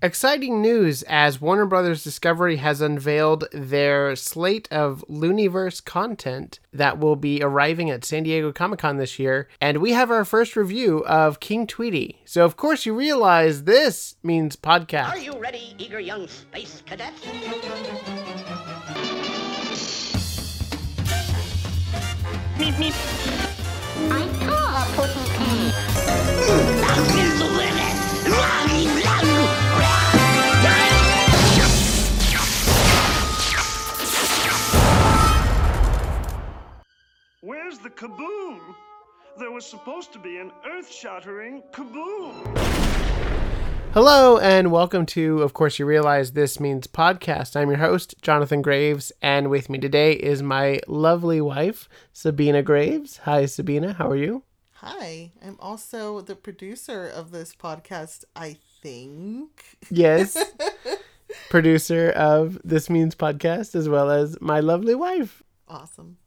Exciting news as Warner Brothers Discovery has unveiled their slate of Looniverse content that will be arriving at San Diego Comic-Con this year, and we have our first review of King Tweety. So, of course, you realize this means podcast. Are you ready, eager young space cadets? Meep, meep. I'm Pookie Pig. Where's the kaboom? There was supposed to be an earth-shattering kaboom. Hello, and welcome to Of Course You Realize This Means Podcast. I'm your host, Jonathan Graves, and with me today is my lovely wife, Sabina Graves. Hi, Sabina. How are you? Hi. I'm also the producer of this podcast, I think. Yes. Producer of This Means Podcast, as well as my lovely wife. Awesome.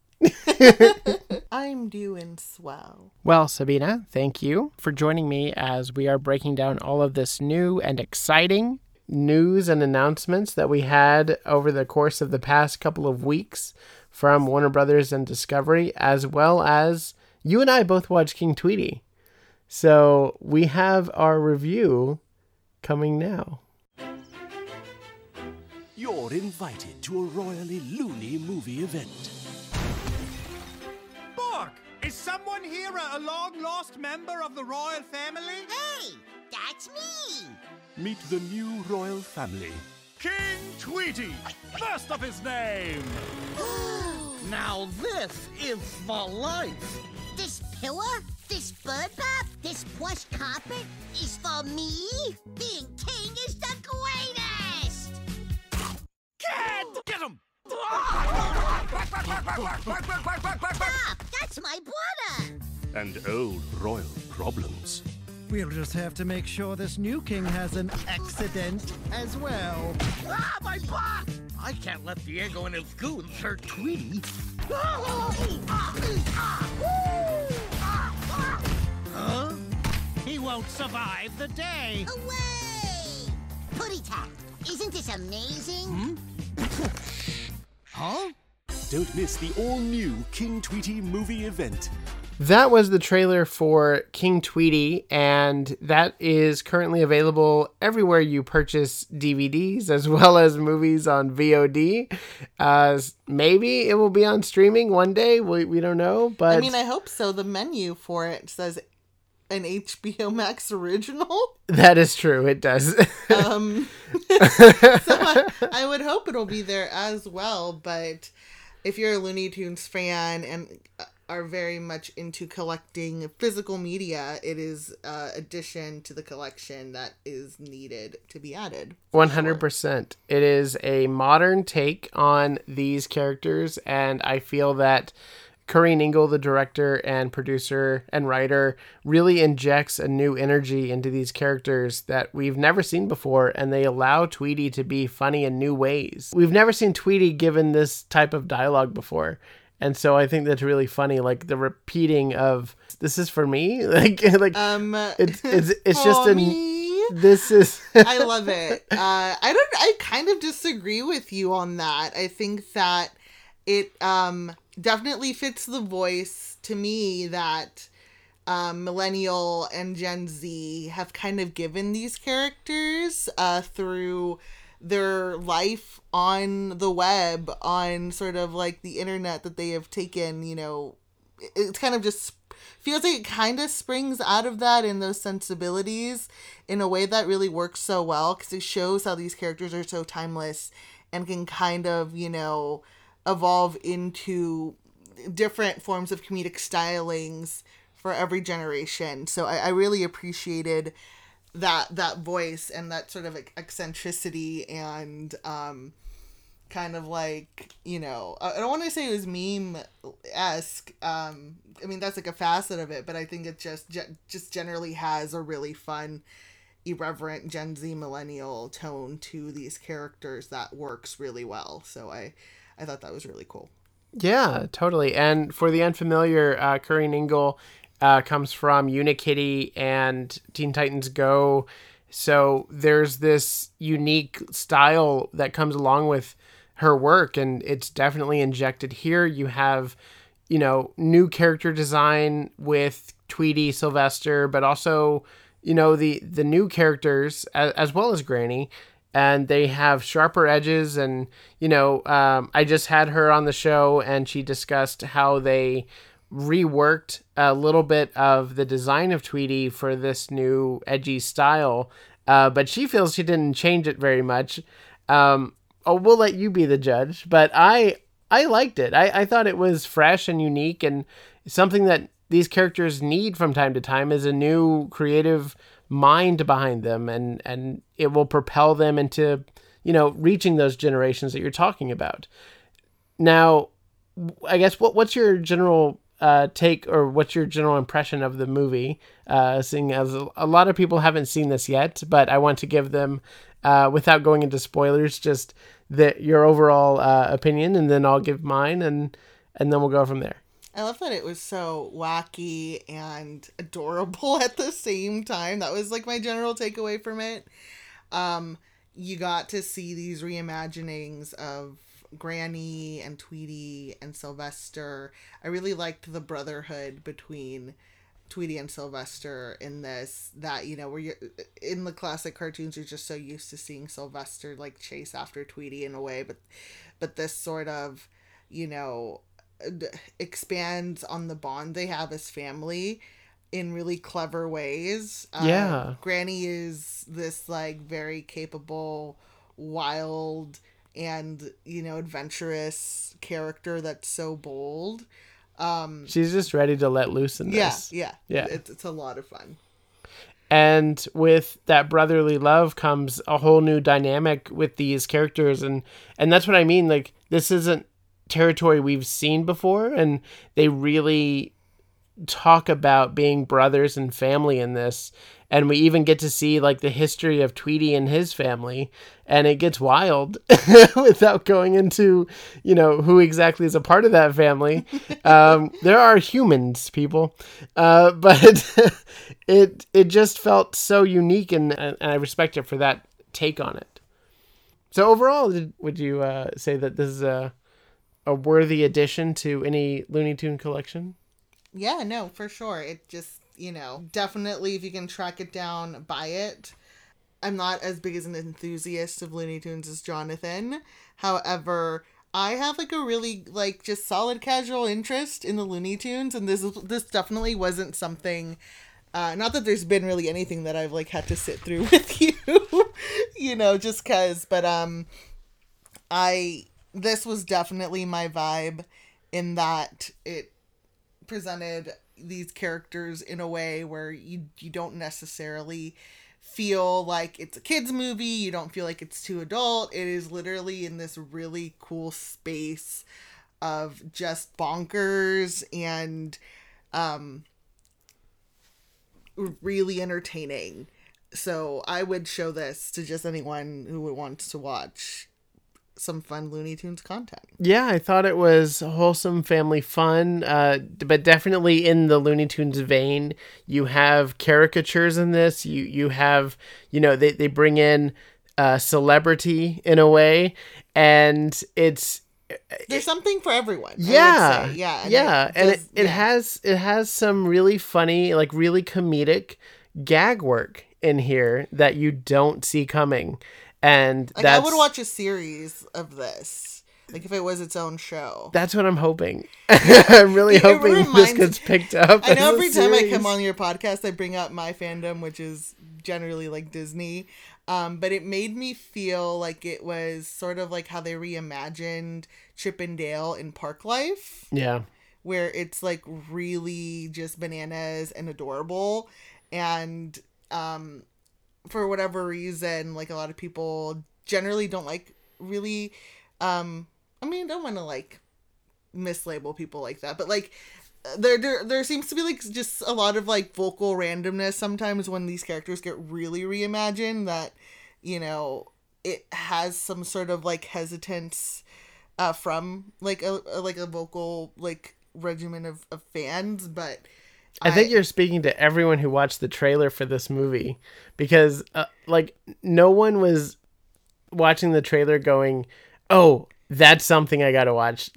I'm doing swell. Well, Sabina, thank you for joining me as we are breaking down all of this new and exciting news and announcements that we had over the course of the past couple of weeks from Warner Brothers and Discovery, as well as you and I both watched King Tweety. So we have our review coming now. You're invited to a royally loony movie event. Is someone here a long-lost member of the royal family? Hey, that's me! Meet the new royal family. King Tweety, first of his name! Now this is the life! This pillow, this bird bath, this plush carpet is for me? Being king is the greatest! Get him! Stop! That's my brother! And old royal problems. We'll just have to make sure this new king has an accident as well. Ah, my butt! I can't let Diego and his goons hurt Tweety. Huh? He won't survive the day. Away! Putty Tat, isn't this amazing? Hmm? Huh? Don't miss the all-new King Tweety movie event. That was the trailer for King Tweety, and that is currently available everywhere you purchase DVDs as well as movies on VOD. Maybe it will be on streaming one day. We don't know, but I mean, I hope so. The menu for it says an HBO Max original. That is true. It does. So I would hope it'll be there as well. But if you're a Looney Tunes fan and are very much into collecting physical media, it is addition to the collection that is needed to be added. 100%. Sure. It is a modern take on these characters. And I feel that Corinne Ingle, the director and producer and writer, really injects a new energy into these characters that we've never seen before, and they allow Tweety to be funny in new ways. We've never seen Tweety given this type of dialogue before, and so I think that's really funny, like the repeating of, this is for me? It's just a... This is... I love it. I kind of disagree with you on that. I think that it... definitely fits the voice to me that Millennial and Gen Z have kind of given these characters through their life on the web, on sort of like the internet that they have taken, you know, it's kind of just feels like it kind of springs out of that and those sensibilities in a way that really works so well because it shows how these characters are so timeless and can kind of, you know, evolve into different forms of comedic stylings for every generation. So I really appreciated that voice and that sort of eccentricity and kind of like, you know, I don't want to say it was meme-esque. I mean, that's like a facet of it, but I think it just generally has a really fun, irreverent Gen Z millennial tone to these characters that works really well. So I thought that was really cool. Yeah, totally. And for the unfamiliar, Corinne Ingle comes from Unikitty and Teen Titans Go. So there's this unique style that comes along with her work, and it's definitely injected here. You have, you know, new character design with Tweety, Sylvester, but also, you know, the new characters as well as Granny, and they have sharper edges. And, you know, I just had her on the show and she discussed how they reworked a little bit of the design of Tweety for this new edgy style. But she feels she didn't change it very much. We'll let you be the judge, but I liked it. I thought it was fresh and unique, and something that these characters need from time to time is a new creative mind behind them, and it will propel them into, you know, reaching those generations that you're talking about. Now, I guess what's your general take, or what's your general impression of the movie? Seeing as a lot of people haven't seen this yet, but I want to give them, without going into spoilers, just your overall opinion, and then I'll give mine, and then we'll go from there. I love that it was so wacky and adorable at the same time. That was like my general takeaway from it. You got to see these reimaginings of Granny and Tweety and Sylvester. I really liked the brotherhood between Tweety and Sylvester in this, that, you know, where you're in the classic cartoons, you're just so used to seeing Sylvester like chase after Tweety in a way, but this sort of, you know, expands on the bond they have as family in really clever ways. Granny is this like very capable, wild, and, you know, adventurous character that's so bold. She's just ready to let loose in this. Yeah. It's a lot of fun. And with that brotherly love comes a whole new dynamic with these characters, and that's what I mean. Like, this isn't territory we've seen before, and they really talk about being brothers and family in this, and we even get to see like the history of Tweety and his family, and it gets wild without going into, you know, who exactly is a part of that family. There are humans, people, but it just felt so unique, and I respect it for that take on it. So overall, would you say that this is a worthy addition to any Looney Tune collection? Yeah, no, for sure. It just, you know, definitely if you can track it down, buy it. I'm not as big as an enthusiast of Looney Tunes as Jonathan. However, I have like a really like just solid casual interest in the Looney Tunes, and this definitely wasn't something, not that there's been really anything that I've like had to sit through with you, you know, just cause, but this was definitely my vibe in that it presented these characters in a way where you don't necessarily feel like it's a kid's movie. You don't feel like it's too adult. It is literally in this really cool space of just bonkers and really entertaining. So I would show this to just anyone who wants to watch some fun Looney Tunes content. Yeah, I thought it was wholesome family fun, but definitely in the Looney Tunes vein. You have caricatures in this. You have, you know, they bring in celebrity in a way, and there's something for everyone. Yeah, I would say. It has some really funny, like really comedic gag work in here that you don't see coming. And like, I would watch a series of this, like if it was its own show. That's what I'm hoping. I'm really hoping this gets picked up. I know every time I come on your podcast, I bring up my fandom, which is generally like Disney. But it made me feel like it was sort of like how they reimagined Chip and Dale in Park Life. Yeah. Where it's like really just bananas and adorable. And, for whatever reason, like a lot of people generally don't like really, I mean, don't want to like mislabel people like that, but like there seems to be like just a lot of like vocal randomness sometimes when these characters get really reimagined, that, you know, it has some sort of like hesitance from like a vocal like regimen of fans, but I think you're speaking to everyone who watched the trailer for this movie, because no one was watching the trailer going, oh, that's something I got to watch.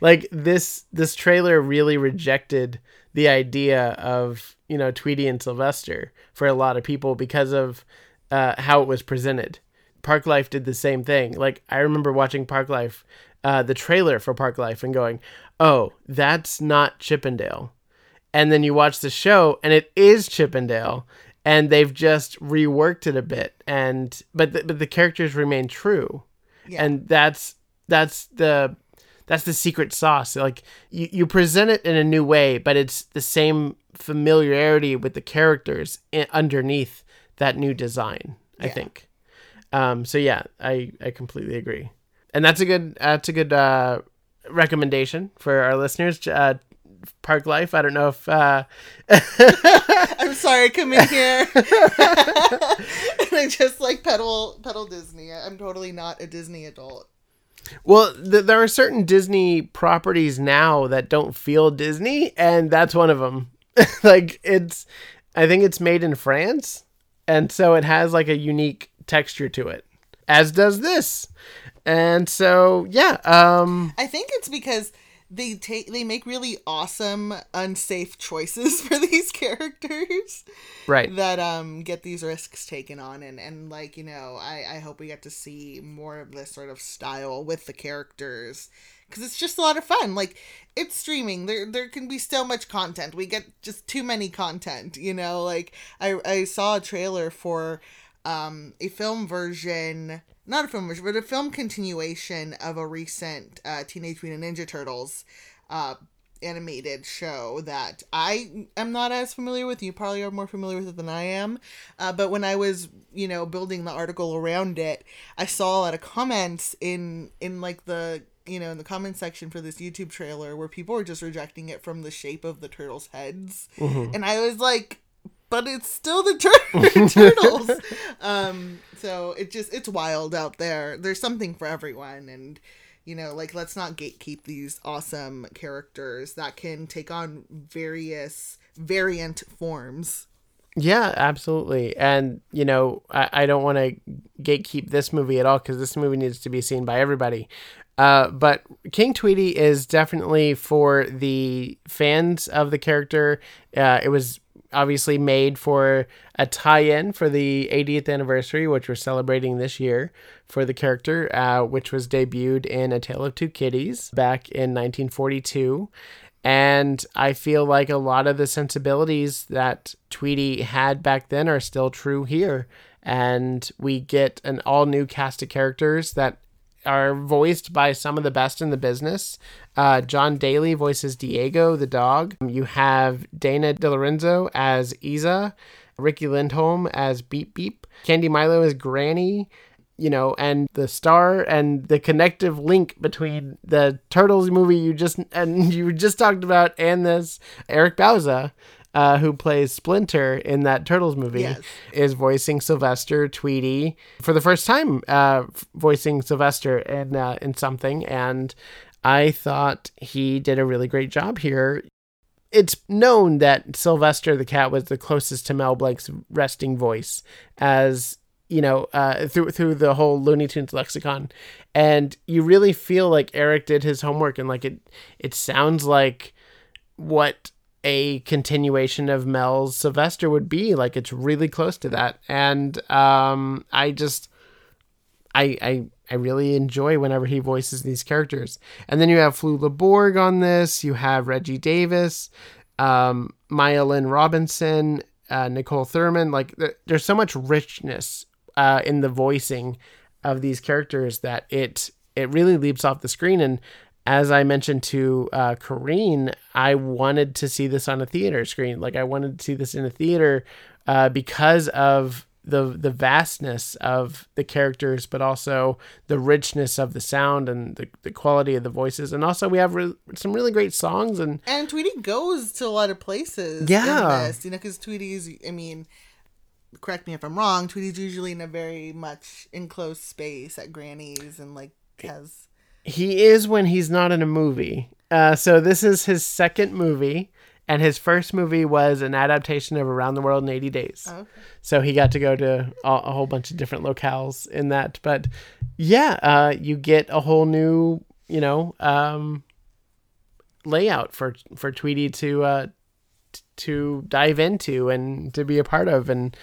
This trailer really rejected the idea of, Tweety and Sylvester for a lot of people because of how it was presented. Park Life did the same thing. I remember watching Park Life, the trailer for Park Life, and going, oh, that's not Chippendale. And then you watch the show and it is Chippendale, and they've just reworked it a bit. And, but the characters remain true. Yeah. And that's the secret sauce. You present it in a new way, but it's the same familiarity with the characters underneath that new design, yeah. I think. So yeah, I completely agree. And that's a good recommendation for our listeners. Park Life. I don't know if I'm sorry, come in here. And I just pedal Disney. I'm totally not a Disney adult. Well, there are certain Disney properties now that don't feel Disney, and that's one of them. I think it's made in France, and so it has a unique texture to it, as does this. And so yeah, I think it's because they make really awesome, unsafe choices for these characters. Right. That get these risks taken on. And I hope we get to see more of this sort of style with the characters, because it's just a lot of fun. It's streaming. There can be so much content. We get just too many content, I saw a trailer for a film version... Not a film version, but a film continuation of a recent Teenage Mutant Ninja Turtles animated show that I am not as familiar with. You probably are more familiar with it than I am. But when I was, building the article around it, I saw a lot of comments in the comment section for this YouTube trailer where people were just rejecting it from the shape of the turtles' heads. Mm-hmm. And I was like... But it's still the turtles. So it's wild out there. There's something for everyone. And, let's not gatekeep these awesome characters that can take on various variant forms. Yeah, absolutely. And, I don't want to gatekeep this movie at all, because this movie needs to be seen by everybody. But King Tweety is definitely for the fans of the character. It was obviously made for a tie-in for the 80th anniversary, which we're celebrating this year, for the character, which was debuted in A Tale of Two Kitties back in 1942. And I feel like a lot of the sensibilities that Tweety had back then are still true here. And we get an all-new cast of characters that are voiced by some of the best in the business. John Daly voices Diego, the dog. You have Dana DeLorenzo as Isa, Ricky Lindholm as Beep Beep, Candy Milo as Granny, and the star and the connective link between the Turtles movie you just talked about and this, Eric Bauza, who plays Splinter in that Turtles movie, yes, is voicing Sylvester Tweety for the first time, voicing Sylvester in something. And I thought he did a really great job here. It's known that Sylvester the cat was the closest to Mel Blanc's resting voice, as through the whole Looney Tunes lexicon. And you really feel like Eric did his homework, and it sounds like what a continuation of Mel's Sylvester would be. It's really close to that. And I really enjoy whenever he voices these characters. And then you have Flula Borg on this. You have Reggie Davis, Maya Lynn Robinson, Nicole Thurman. There's so much richness in the voicing of these characters that it really leaps off the screen. And as I mentioned to Corinne, I wanted to see this on a theater screen. I wanted to see this in a theater because of the vastness of the characters, but also the richness of the sound and the quality of the voices. And also we have some really great songs. And Tweety goes to a lot of places. Yeah. In this, because Tweety's, correct me if I'm wrong, Tweety's usually in a very much enclosed space at Granny's and has... He is when he's not in a movie. So this is his second movie, And his first movie was an adaptation of Around the World in 80 Days. Oh, okay. So he got to go to a whole bunch of different locales in that. But yeah, you get a whole new, you know, layout for Tweety to dive into and to be a part of. And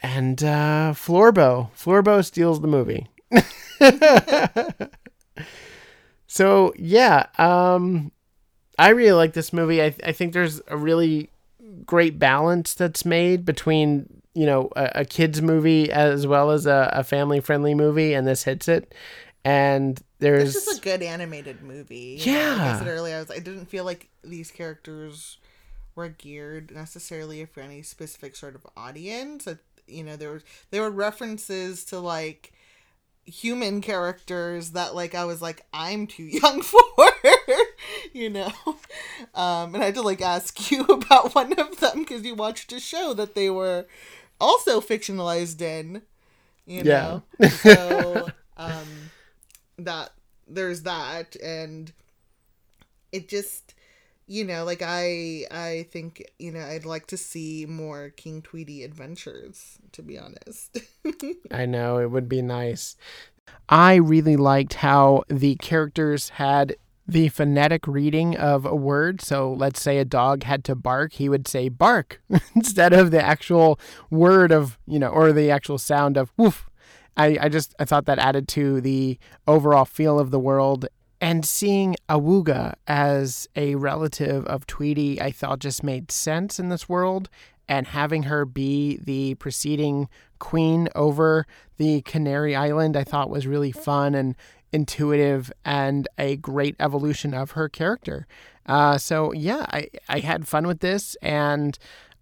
Florbo steals the movie. So yeah, I really like this movie. I think there's a really great balance that's made between, you know, a kid's movie as well as a family friendly movie, and this hits it. And there's just a good animated movie. Yeah, like I said earlier, I didn't feel like these characters were geared necessarily for any specific sort of audience. You know, there were references to like human characters that like I was like, I'm too young for. You know, and I had to like ask you about one of them because you watched a show that they were also fictionalized in, you know. Yeah. So that there's that, and it just, you know, like I think, you know, I'd like to see more King Tweety adventures, to be honest. I know, it would be nice. I really liked how the characters had the phonetic reading of a word. So let's say a dog had to bark, he would say bark instead of the actual word of, you know, or the actual sound of woof. I thought that added to the overall feel of the world. And seeing Awooga as a relative of Tweety, I thought just made sense in this world. And having her be the preceding queen over the Canary Island, I thought was really fun and intuitive and a great evolution of her character. So yeah, I had fun with this. And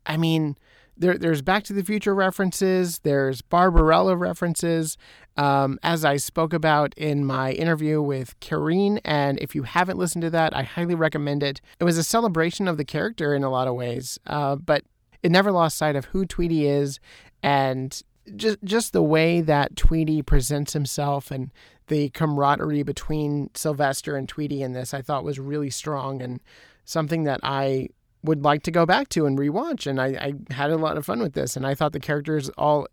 I mean, there's Back to the Future references, there's Barbarella references, as I spoke about in my interview with Corinne, and if you haven't listened to that, I highly recommend it. It was a celebration of the character in a lot of ways, but it never lost sight of who Tweety is, and just the way that Tweety presents himself and the camaraderie between Sylvester and Tweety in this, I thought was really strong and something that I would like to go back to and rewatch. And I had a lot of fun with this. And I thought the characters all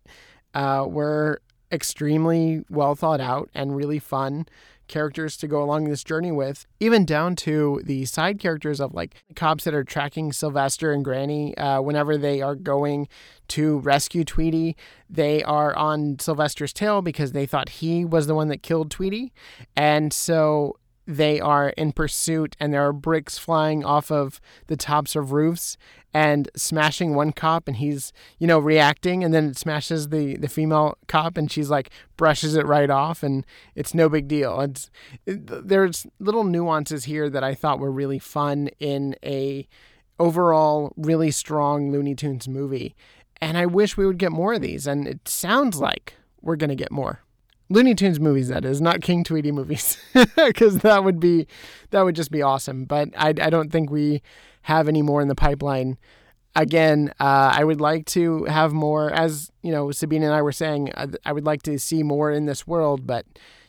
were extremely well thought out and really fun characters to go along this journey with, even down to the side characters of like cops that are tracking Sylvester and Granny whenever they are going to rescue Tweety. They are on Sylvester's tail because they thought he was the one that killed Tweety, and so they are in pursuit, and there are bricks flying off of the tops of roofs and smashing one cop, and he's, you know, reacting, and then it smashes the female cop, and she's like brushes it right off, and it's no big deal. There's little nuances here that I thought were really fun in a overall really strong Looney Tunes movie, and I wish we would get more of these, and it sounds like we're going to get more. Looney Tunes movies, that is, not King Tweety movies, because that would just be awesome. But I don't think we have any more in the pipeline. Again, I would like to have more, as you know, Sabina and I were saying, I would like to see more in this world. But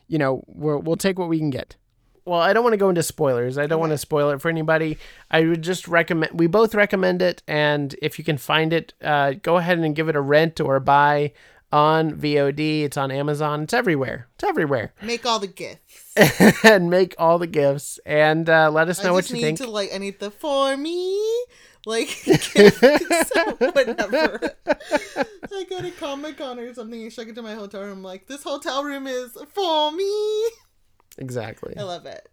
you know, we'll take what we can get. Well, I don't want to go into spoilers. I don't want to spoil it for anybody. I would just recommend, we both recommend it, and if you can find it, go ahead and give it a rent or a buy. On VOD, it's on Amazon, it's everywhere. Make all the gifts. And make all the gifts, and let us know what you think. I need the for me, whatever. I go to Comic-Con or something, and check into my hotel room, like, this hotel room is for me. Exactly. I love it.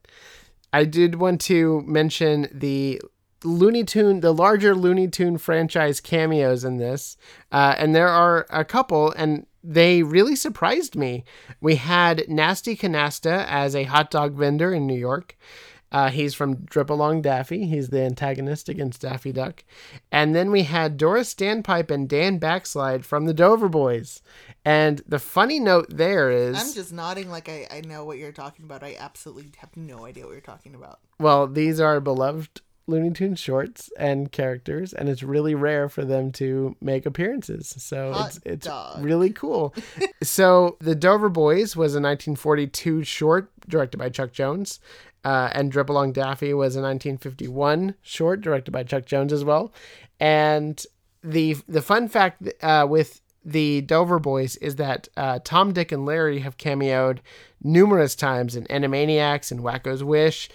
I did want to mention the larger Looney Tune franchise cameos in this. And there are a couple, and they really surprised me. We had Nasty Canasta as a hot dog vendor in New York. He's from Drip Along Daffy. He's the antagonist against Daffy Duck. And then we had Doris Standpipe and Dan Backslide from the Dover Boys. And the funny note there is... I'm just nodding like I know what you're talking about. I absolutely have no idea what you're talking about. Well, these are beloved Looney Tunes shorts and characters, and it's really rare for them to make appearances. So it's really cool. So The Dover Boys was a 1942 short directed by Chuck Jones, and Drip Along Daffy was a 1951 short directed by Chuck Jones as well. And the fun fact with The Dover Boys is that Tom, Dick, and Larry have cameoed numerous times in Animaniacs and Wacko's Wish,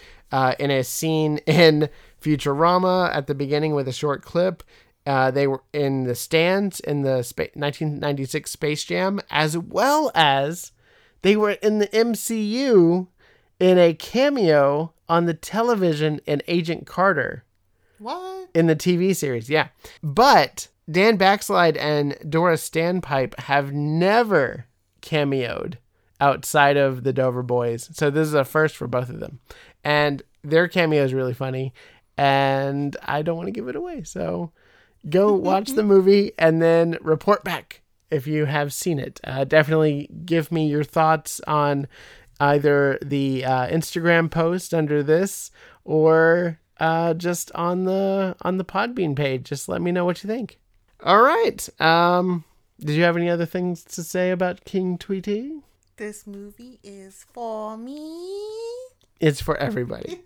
in a scene in Futurama at the beginning with a short clip. They were in the stands in the 1996 Space Jam, as well as they were in the MCU in a cameo on the television in Agent Carter. What? In the TV series, yeah. But Dan Backslide and Dora Stanpipe have never cameoed outside of the Dover Boys. So this is a first for both of them. And their cameo is really funny. And I don't want to give it away. So go watch the movie and then report back if you have seen it. Definitely give me your thoughts on either the Instagram post under this or just on the Podbean page. Just let me know what you think. All right. Did you have any other things to say about King Tweety? This movie is for me. It's for everybody.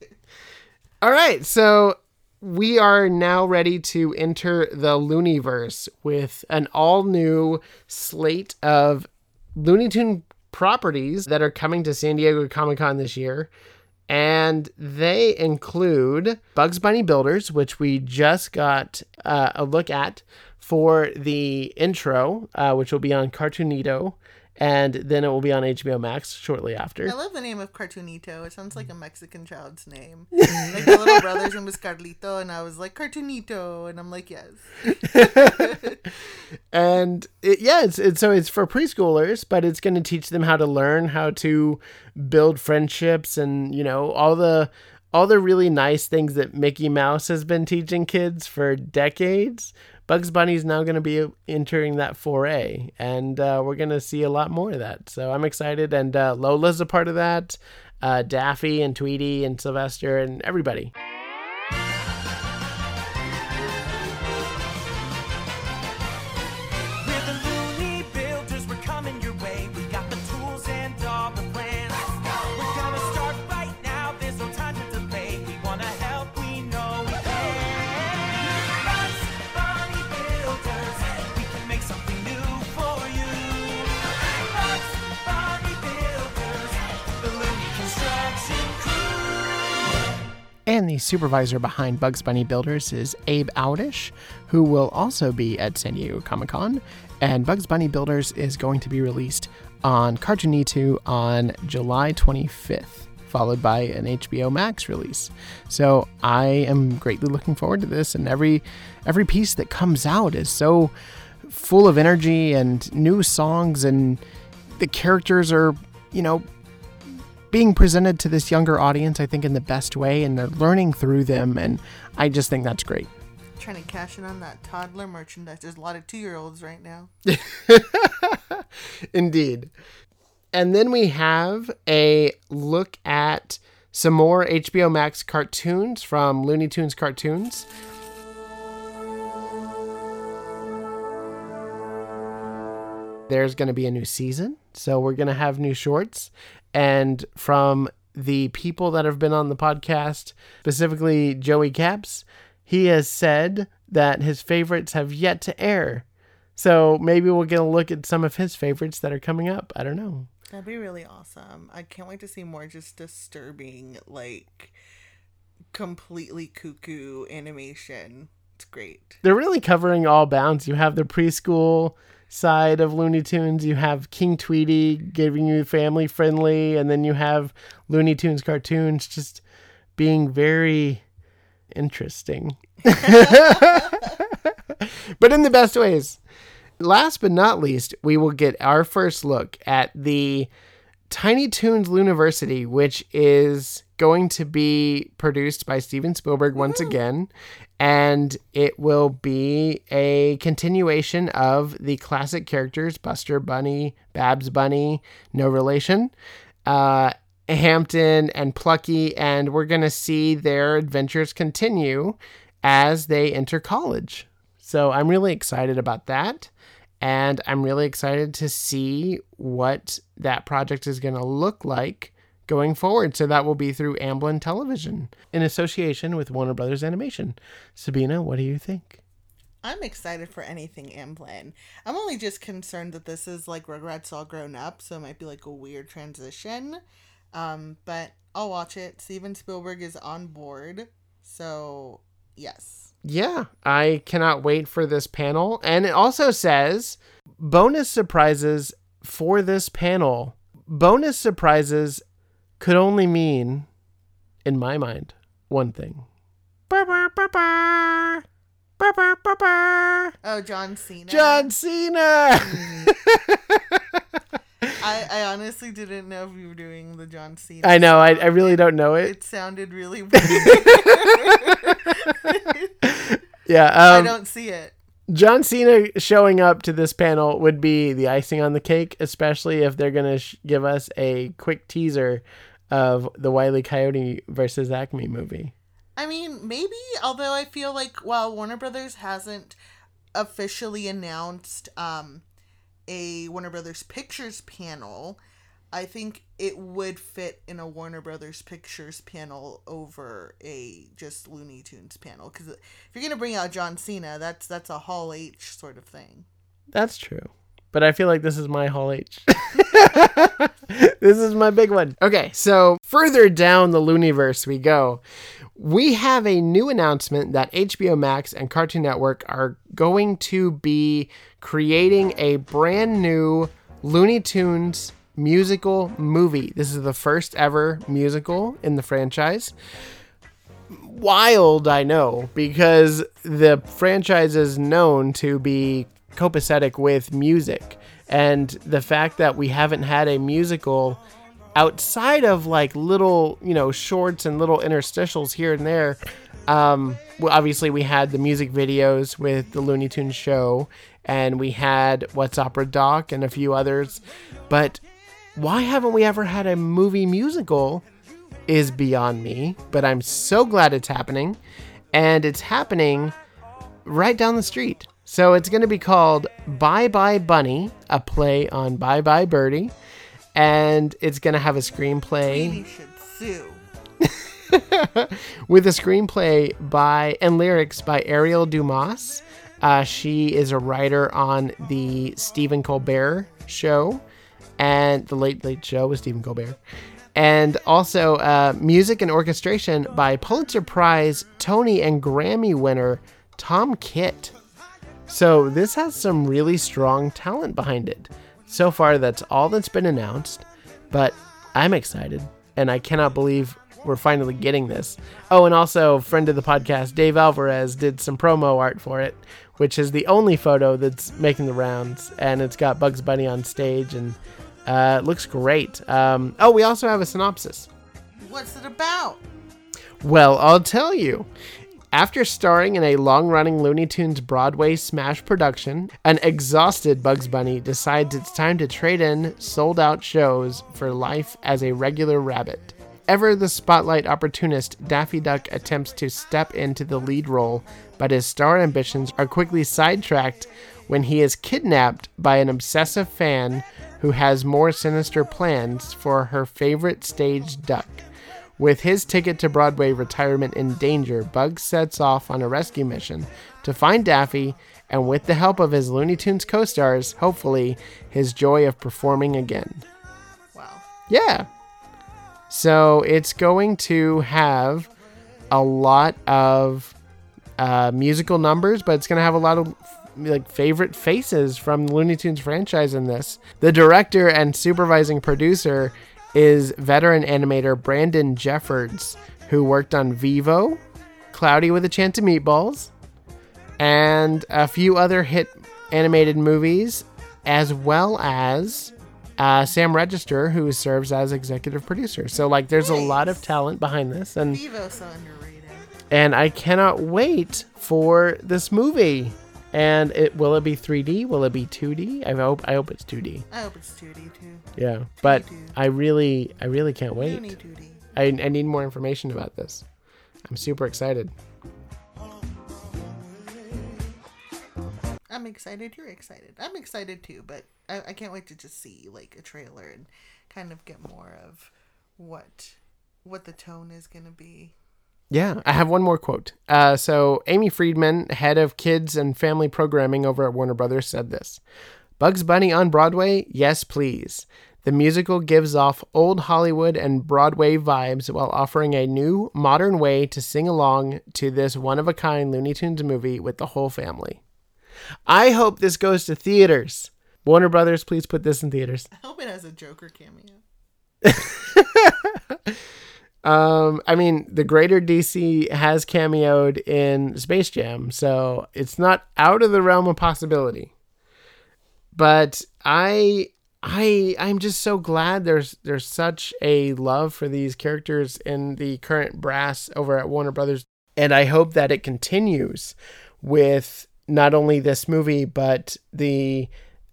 All right. So we are now ready to enter the Looniverse with an all new slate of Looney Tunes properties that are coming to San Diego Comic-Con this year. And they include Bugs Bunny Builders, which we just got a look at for the intro, which will be on Cartoonito. And then it will be on HBO Max shortly after. I love the name of Cartoonito. It sounds like a Mexican child's name. Like my little brother's name was Carlito, and I was like, Cartoonito. And I'm like, yes. And it's for preschoolers, but it's going to teach them how to learn, how to build friendships, and, you know, all the really nice things that Mickey Mouse has been teaching kids for decades. Bugs Bunny is now going to be entering that foray, and we're going to see a lot more of that. So I'm excited, and Lola's a part of that, Daffy and Tweety and Sylvester and everybody. And the supervisor behind Bugs Bunny Builders is Abe Audish, who will also be at San Diego Comic-Con. And Bugs Bunny Builders is going to be released on Cartoonito on July 25th, followed by an HBO Max release. So I am greatly looking forward to this, and every piece that comes out is so full of energy and new songs, and the characters are, you know, being presented to this younger audience, I think, in the best way, and they're learning through them, and I just think that's great. Trying to cash in on that toddler merchandise. There's a lot of 2-year-olds right now. Indeed. And then we have a look at some more HBO Max cartoons from Looney Tunes Cartoons. There's going to be a new season, so we're going to have new shorts. And from the people that have been on the podcast, specifically Joey Caps, he has said that his favorites have yet to air. So maybe we'll get a look at some of his favorites that are coming up. I don't know. That'd be really awesome. I can't wait to see more just disturbing, like, completely cuckoo animation. It's great. They're really covering all bounds. You have the preschool side of Looney Tunes, you have King Tweety giving you family friendly, and then you have Looney Tunes cartoons just being very interesting. But in the best ways. Last but not least, we will get our first look at the Tiny Toons Looniversity, which is going to be produced by Steven Spielberg once again, and it will be a continuation of the classic characters Buster Bunny, Babs Bunny, no relation, Hampton and Plucky, and we're going to see their adventures continue as they enter college. So I'm really excited about that. And I'm really excited to see what that project is going to look like going forward. So that will be through Amblin Television in association with Warner Brothers Animation. Sabina, what do you think? I'm excited for anything Amblin. I'm only just concerned that this is like Rugrats all grown up, so it might be like a weird transition. But I'll watch it. Steven Spielberg is on board. So, yes. Yeah, I cannot wait for this panel. And it also says, bonus surprises for this panel. Bonus surprises could only mean, in my mind, one thing. Oh, John Cena. John Cena! I honestly didn't know if you were doing the John Cena. I know. I really don't know it. It sounded really weird. Yeah. I don't see it. John Cena showing up to this panel would be the icing on the cake, especially if they're going to give us a quick teaser of the Wile E. Coyote versus Acme movie. I mean, maybe, although I feel like, well, Warner Brothers hasn't officially announced a Warner Brothers Pictures panel, I think it would fit in a Warner Brothers Pictures panel over a just Looney Tunes panel. Because if you're going to bring out John Cena, that's a Hall H sort of thing. That's true. But I feel like this is my Hall H. This is my big one. Okay, so further down the Looniverse we go. We have a new announcement that HBO Max and Cartoon Network are going to be creating a brand new Looney Tunes musical movie. This is the first ever musical in the franchise. Wild, I know, because the franchise is known to be copacetic with music. And the fact that we haven't had a musical outside of like little, you know, shorts and little interstitials here and there. Well, obviously we had the music videos with the Looney Tunes show, and we had What's Opera Doc and a few others, but why haven't we ever had a movie musical is beyond me, but I'm so glad it's happening, and it's happening right down the street. So it's going to be called Bye Bye Bunny, a play on Bye Bye Birdie, and it's going to have a screenplay. Tweety should sue. With a screenplay by and lyrics by Ariel Dumas. She is a writer on the Stephen Colbert show and the Late Late Show with Stephen Colbert. And also music and orchestration by Pulitzer Prize, Tony and Grammy winner Tom Kitt. So this has some really strong talent behind it. So far, that's all that's been announced, but I'm excited, and I cannot believe we're finally getting this. Oh, and also, friend of the podcast, Dave Alvarez, did some promo art for it, which is the only photo that's making the rounds, and it's got Bugs Bunny on stage, and it looks great. Oh, we also have a synopsis. What's it about? Well, I'll tell you. After starring in a long-running Looney Tunes Broadway smash production, an exhausted Bugs Bunny decides it's time to trade in sold-out shows for life as a regular rabbit. Ever the spotlight opportunist, Daffy Duck attempts to step into the lead role, but his star ambitions are quickly sidetracked when he is kidnapped by an obsessive fan who has more sinister plans for her favorite stage duck. With his ticket to Broadway retirement in danger, Bugs sets off on a rescue mission to find Daffy, and with the help of his Looney Tunes co-stars, hopefully, his joy of performing again. Wow. Yeah. So it's going to have a lot of musical numbers, but it's going to have a lot of like favorite faces from the Looney Tunes franchise in this. The director and supervising producer is veteran animator Brandon Jeffords, who worked on Vivo, Cloudy with a Chance of Meatballs, and a few other hit animated movies, as well as Sam Register, who serves as executive producer. So, like, there's a lot of talent behind this. And Vivo's so underrated. And I cannot wait for this movie. And will it be 3D? Will it be 2D? I hope it's 2D. I hope it's 2D too. Yeah, but 2D. I really can't wait. You need 2D. I need more information about this. I'm super excited. I'm excited. You're excited. I'm excited too, but I can't wait to just see like a trailer and kind of get more of what the tone is going to be. Yeah, I have one more quote. So Amy Friedman, head of kids and family programming over at Warner Brothers, said this: "Bugs Bunny on Broadway? Yes, please. The musical gives off old Hollywood and Broadway vibes while offering a new, modern way to sing along to this one-of-a-kind Looney Tunes movie with the whole family." I hope this goes to theaters. Warner Brothers, please put this in theaters. I hope it has a Joker cameo. I mean, the greater DC has cameoed in Space Jam, so it's not out of the realm of possibility. But I'm just so glad there's such a love for these characters in the current brass over at Warner Brothers, and I hope that it continues with not only this movie but the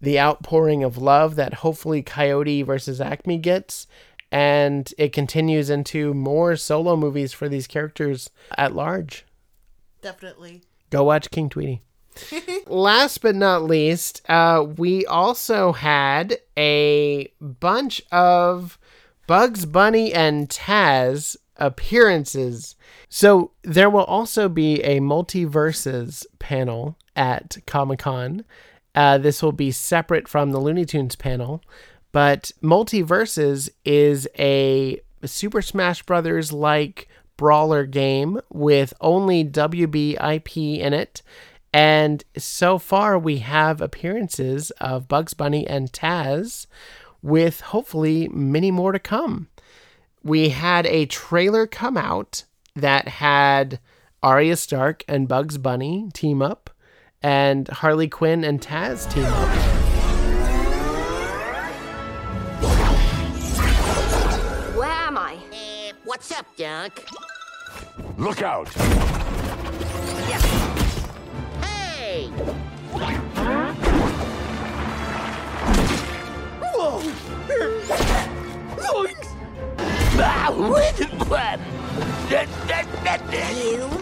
outpouring of love that hopefully Coyote versus Acme gets. And it continues into more solo movies for these characters at large. Definitely. Go watch King Tweety. Last but not least, we also had a bunch of Bugs Bunny and Taz appearances. So there will also be a Multiverses panel at Comic-Con. This will be separate from the Looney Tunes panel. But Multiverses is a Super Smash Brothers-like brawler game with only WB IP in it. And so far, we have appearances of Bugs Bunny and Taz, with hopefully many more to come. We had a trailer come out that had Arya Stark and Bugs Bunny team up, and Harley Quinn and Taz team up. What's up, Doc? Look out! Hey! Huh? Whoa! You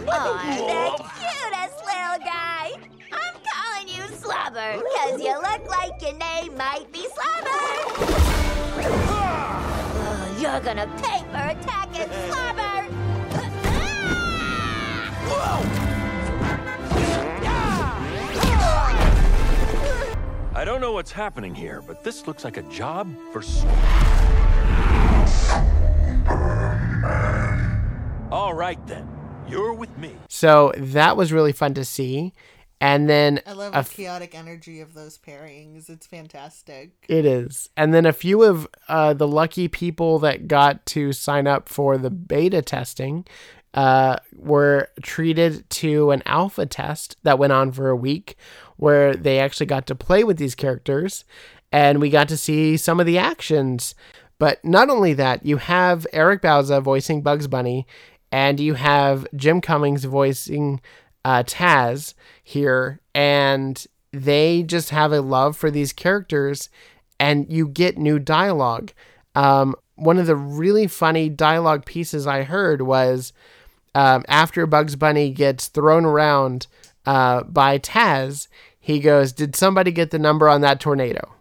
are the cutest little guy! I'm calling you Slobber, because you look like your name might be Slobber! You're gonna pay for attacking Slobber! I don't know what's happening here, but this looks like a job for Superman. All right, then. You're with me. So that was really fun to see. And then I love the chaotic energy of those pairings. It's fantastic. It is. And then a few of the lucky people that got to sign up for the beta testing were treated to an alpha test that went on for a week, where they actually got to play with these characters, and we got to see some of the actions. But not only that, you have Eric Bauza voicing Bugs Bunny, and you have Jim Cummings voicing Taz here, and they just have a love for these characters, and you get new dialogue. One of the really funny dialogue pieces I heard was after Bugs Bunny gets thrown around by Taz, he goes, "Did somebody get the number on that tornado?"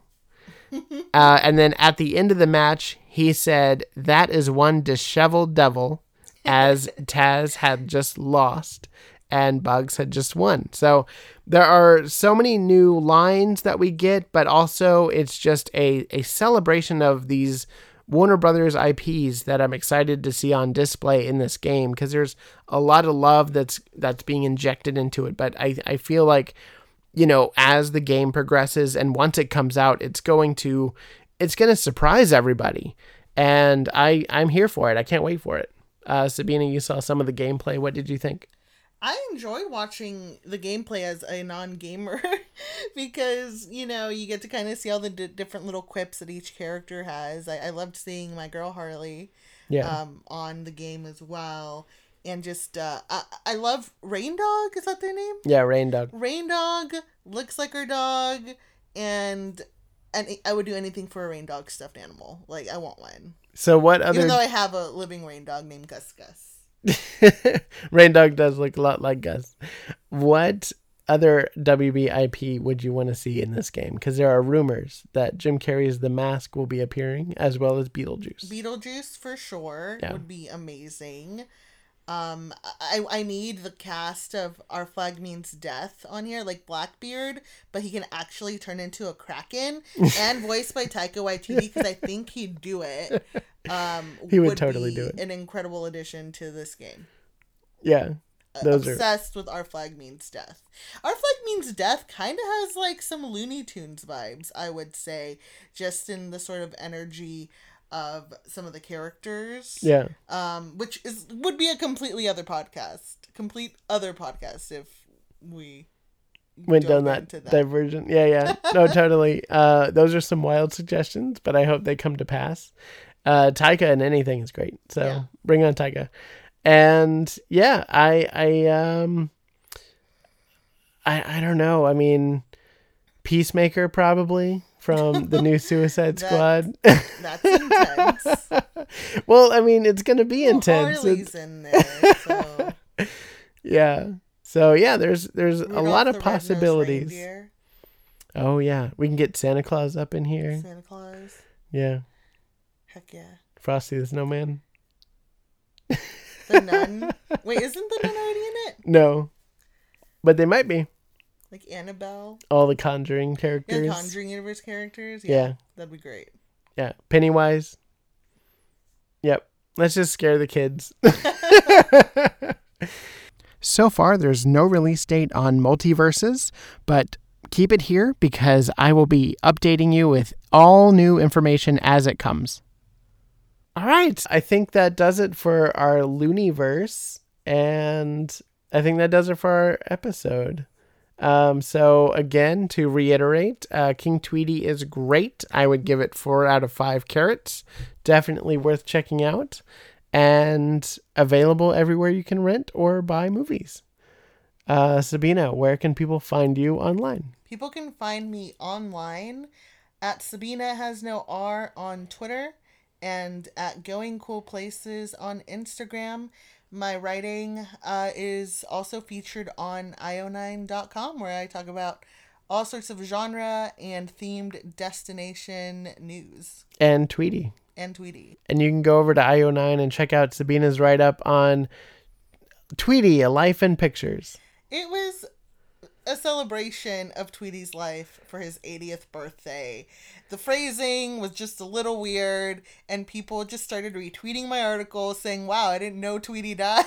And then at the end of the match, he said, "That is one disheveled devil," as Taz had just lost and Bugs had just won. So there are so many new lines that we get, but also it's just a celebration of these Warner Brothers IPs that I'm excited to see on display in this game, because there's a lot of love that's being injected into it. But I feel like, you know, as the game progresses and once it comes out, it's going to surprise everybody. And I'm here for it. I can't wait for it. Sabina, you saw some of the gameplay. What did you think? I enjoy watching the gameplay as a non-gamer because, you know, you get to kind of see all the different little quips that each character has. I loved seeing my girl Harley on the game as well. And just, I love Rain Dog. Is that their name? Yeah, Rain Dog. Rain Dog looks like her dog, and I would do anything for a Rain Dog stuffed animal. Like, I want one. So what other? Even though I have a living Rain Dog named Gus Gus. Rain Dog does look a lot like Gus. What other WB IP would you want to see in this game? Because there are rumors that Jim Carrey's The Mask will be appearing, as well as Beetlejuice. Beetlejuice for sure would be amazing. I need the cast of Our Flag Means Death on here, like Blackbeard, but he can actually turn into a kraken, and voiced by Taika Waititi, because I think he'd do it. He would totally do it. An incredible addition to this game. Yeah, obsessed with Our Flag Means Death. Our Flag Means Death kind of has like some Looney Tunes vibes, I would say, just in the sort of energy of some of the characters. Yeah. Which would be a completely other podcast. Complete other podcast if we went down that divergent. Yeah. No, totally. Those are some wild suggestions, but I hope they come to pass. Taika and anything is great. So bring on Taika. And yeah, I don't know. I mean, Peacemaker probably. From the new Suicide Squad. That's intense. Well, I mean, it's going to be intense. Harley's in there, so. Yeah. So, yeah, there's a lot of possibilities. Oh, yeah. We can get Santa Claus up in here. Santa Claus. Yeah. Heck yeah. Frosty the Snowman. The Nun. Wait, isn't the Nun already in it? No. But they might be. Like Annabelle. All the Conjuring characters. Yeah, the Conjuring universe characters. Yeah. That'd be great. Yeah. Pennywise. Yep. Let's just scare the kids. So far, there's no release date on Multiverses, but keep it here because I will be updating you with all new information as it comes. All right. I think that does it for our Looniverse, and I think that does it for our episode. So again, to reiterate, King Tweety is great. I would give it 4 out of 5 carrots. Definitely worth checking out, and available everywhere you can rent or buy movies. Sabina, where can people find you online? People can find me online at Sabina has no R on Twitter and at Going Cool Places on Instagram. My writing is also featured on io9.com, where I talk about all sorts of genre and themed destination news. And Tweety. And Tweety. And you can go over to io9 and check out Sabina's write-up on Tweety, A Life in Pictures. It was a celebration of Tweety's life for his 80th birthday. The phrasing was just a little weird, and people just started retweeting my article saying, wow, I didn't know Tweety died.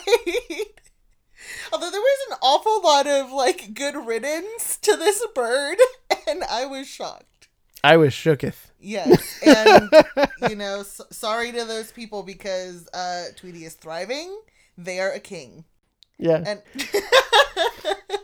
Although there was an awful lot of like good riddance to this bird, and I was shocked. I was shooketh. Yes. And, sorry to those people, because Tweety is thriving. They are a king. Yeah. And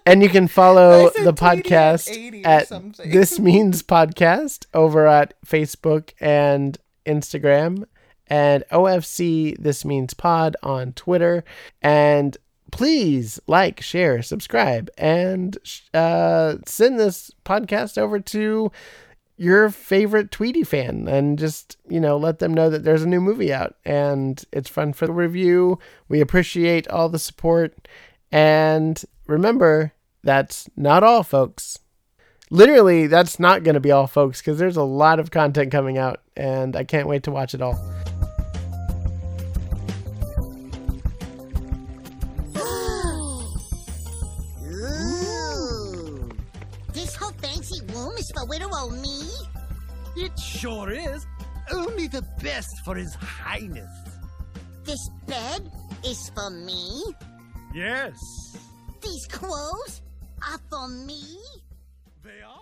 and you can follow the podcast at This Means Podcast over at Facebook and Instagram, and OFC This Means Pod on Twitter. And please like, share, subscribe, and send this podcast over to your favorite Tweety fan, and just, let them know that there's a new movie out and it's fun for the review. We appreciate all the support. And remember, that's not all, folks. Literally, that's not going to be all, folks, because there's a lot of content coming out and I can't wait to watch it all. For little old me? It sure is. Only the best for His Highness. This bed is for me? Yes. These clothes are for me? They are.